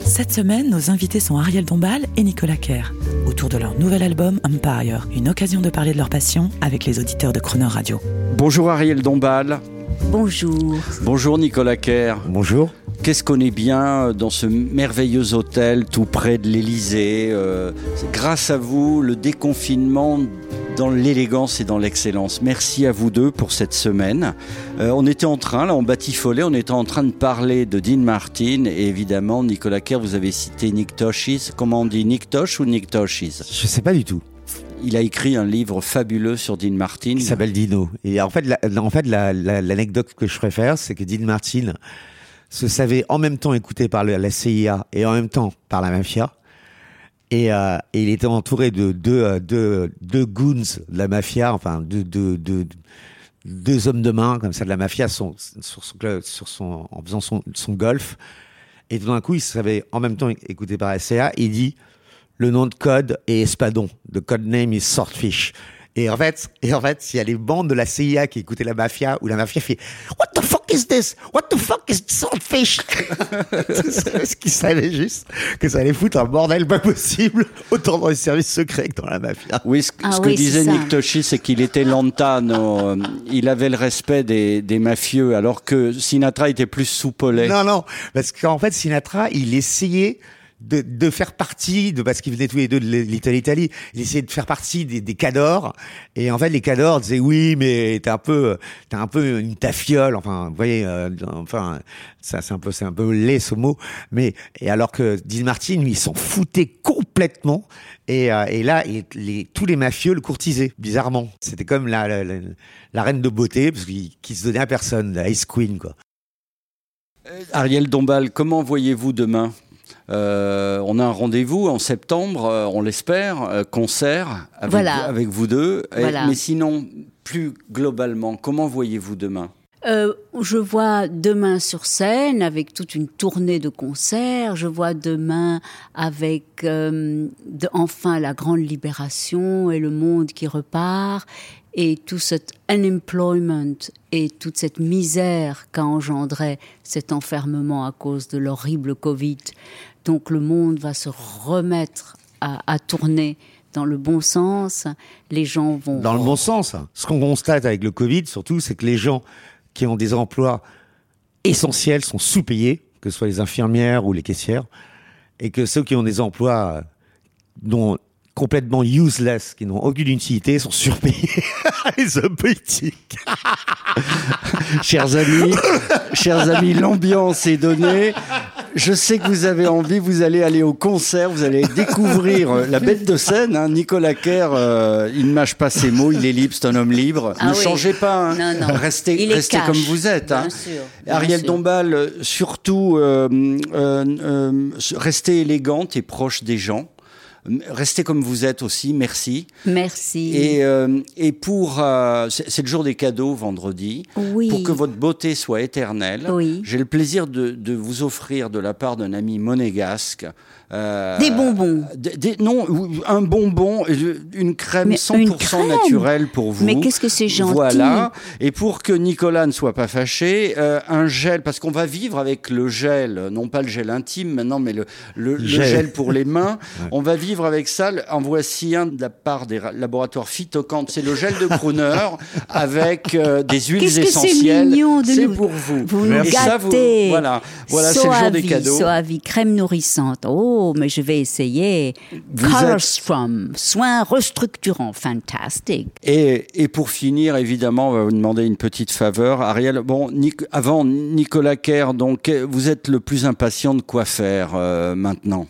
Cette semaine, nos invités sont Arielle Dombasle et Nicolas Ker, autour de leur nouvel album Empire, une occasion de parler de leur passion avec les auditeurs de Crooner Radio. Bonjour Arielle Dombasle. Bonjour. Bonjour Nicolas Ker. Bonjour. Qu'est-ce qu'on est bien dans ce merveilleux hôtel tout près de l'Élysée. Grâce à vous, le déconfinement dans l'élégance et dans l'excellence. Merci à vous deux pour cette semaine. On était en train, là on batifolait, on était en train de parler de Dean Martin et évidemment Nicolas Ker, vous avez cité Nick Tosches. Comment on dit, Nick Tosches ou Nick Tosches ? Je sais pas du tout. Il a écrit un livre fabuleux sur Dean Martin. Qui s'appelle Dino. Et en fait, l'anecdote que je préfère, c'est que Dean Martin se savait en même temps écouté par la CIA et en même temps par la mafia. Et il était entouré de deux goons de la mafia, enfin deux hommes de main comme ça de la mafia en faisant son golf. Et tout d'un coup, il se savait en même temps écouté par la CIA. Il dit... Le nom de code est Espadon. The code name is Swordfish. Et en fait, il y a les bandes de la CIA qui écoutaient la mafia, où la mafia fait « What the fuck is this? What the fuck is Swordfish? » Parce qu'ils savaient juste que ça allait foutre un bordel pas possible, autant dans les services secrets que dans la mafia. Oui, ce que disait Nick Tosches, c'est qu'il était lantano. Il avait le respect des mafieux, alors que Sinatra était plus soupolé. Non, parce qu'en fait, Sinatra, il essayait... De faire partie de, parce qu'ils venaient tous les deux de Little Italy, ils essayaient de faire partie des cadors. Et en fait, les cadors disaient oui, mais t'es un peu une tafiole. Enfin, vous voyez, ça, c'est un peu laid ce mot. Mais, et alors que Dean Martin, lui, il s'en foutait complètement. Et là, tous les mafieux le courtisaient, bizarrement. C'était comme la reine de beauté, parce qui se donnait à personne, la Ice Queen, quoi. Arielle Dombasle, comment voyez-vous demain? On a un rendez-vous en septembre, on l'espère, concert avec vous deux. Voilà. Mais sinon, plus globalement, comment voyez-vous demain ? Je vois demain sur scène avec toute une tournée de concerts. Je vois demain avec enfin la grande libération et le monde qui repart et tout cet unemployment et toute cette misère qu'a engendré cet enfermement à cause de l'horrible Covid. Donc le monde va se remettre à tourner. Dans le bon sens, les gens vont... Dans le bon sens. Ce qu'on constate avec le Covid, surtout, c'est que les gens qui ont des emplois essentiels sont sous-payés, que ce soit les infirmières ou les caissières, et que ceux qui ont des emplois complètement useless, qui n'ont aucune utilité, sont surpayés. Les hommes politiques. Chers amis, l'ambiance est donnée. Je sais que vous avez envie, vous allez aller au concert, vous allez découvrir la bête de scène. Hein. Nicolas Ker, il ne mâche pas ses mots, il est libre, c'est un homme libre. Changez pas, hein. Non. Restez comme vous êtes. Bien hein. Sûr, Arielle Dombasle, surtout, restez élégante et proche des gens. Restez comme vous êtes aussi, merci. Merci. Et pour... c'est le jour des cadeaux, vendredi. Oui. Pour que votre beauté soit éternelle, oui. J'ai le plaisir de vous offrir de la part d'un ami monégasque... des bonbons. Non, un bonbon, une crème 100% naturelle pour vous. Mais qu'est-ce que c'est gentil. Voilà. Et pour que Nicolas ne soit pas fâché, un gel, parce qu'on va vivre avec le gel, non pas le gel intime maintenant, mais le gel pour les mains. Ouais. On va vivre avec ça. En voici un de la part des laboratoires phytocamp. C'est le gel de Crooner avec des huiles essentielles. C'est mignon de nous. C'est pour vous. Vous nous gâtez. Voilà, Soavie, c'est le jour des cadeaux. Soavie, crème nourrissante. Oh, mais je vais essayer. From, soins restructurants, fantastique. Et pour finir, évidemment, on va vous demander une petite faveur. Arielle, avant Nicolas Ker, donc, vous êtes le plus impatient de quoi faire maintenant.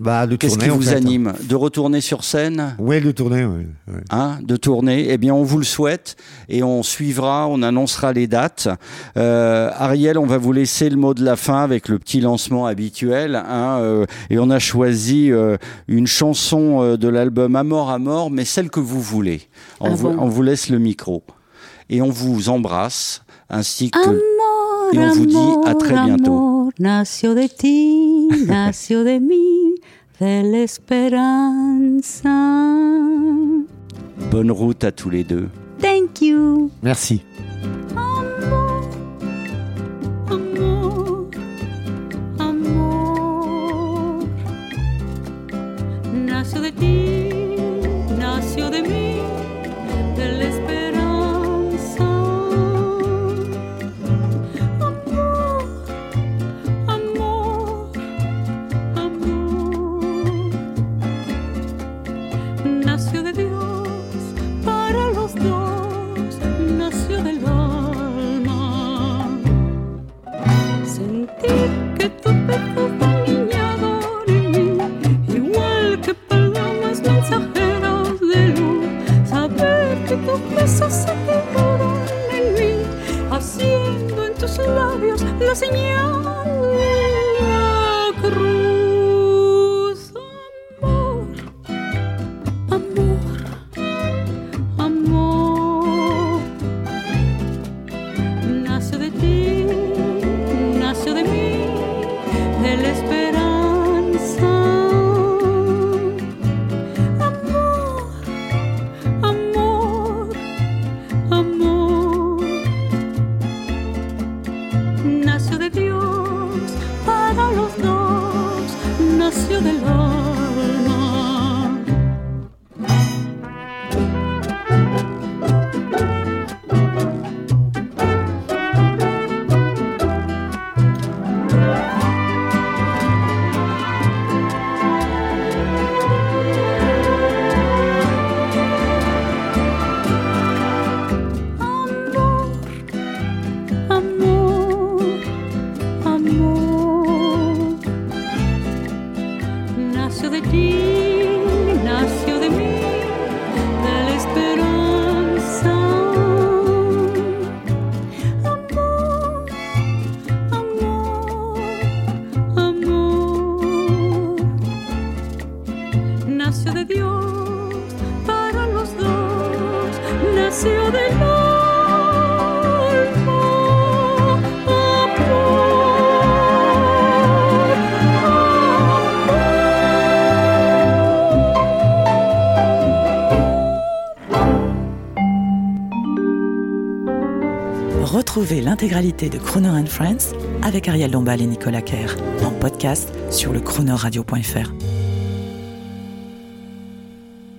Bah, de qu'est-ce tourner, qui vous anime ? De retourner sur scène ? Oui, de tourner. Ouais. Hein, de tourner. Eh bien, on vous le souhaite et on suivra, on annoncera les dates. Arielle, on va vous laisser le mot de la fin avec le petit lancement habituel. Hein, et on a choisi une chanson de l'album à mort, mais celle que vous voulez. On vous laisse le micro. Et on vous embrasse, ainsi que... Et on vous dit à très bientôt. Nació de ti, nació de mí, de l'esperanza. Bonne route à tous les deux. Thank you. Merci. Amor, amor, amor. Nació de ti, nació de mí, de l'esperanza. Nació de Dios para los dos, nació del alma. Sentí que tu pecho fue niñado en mí, igual que palomas mensajeros de luz. Saber que tus besos se quedaron en mí, haciendo en tus labios la señal de la cruz. Trouvez l'intégralité de Crooner and Friends avec Arielle Dombasle et Nicolas Ker en podcast sur le croonerradio.fr.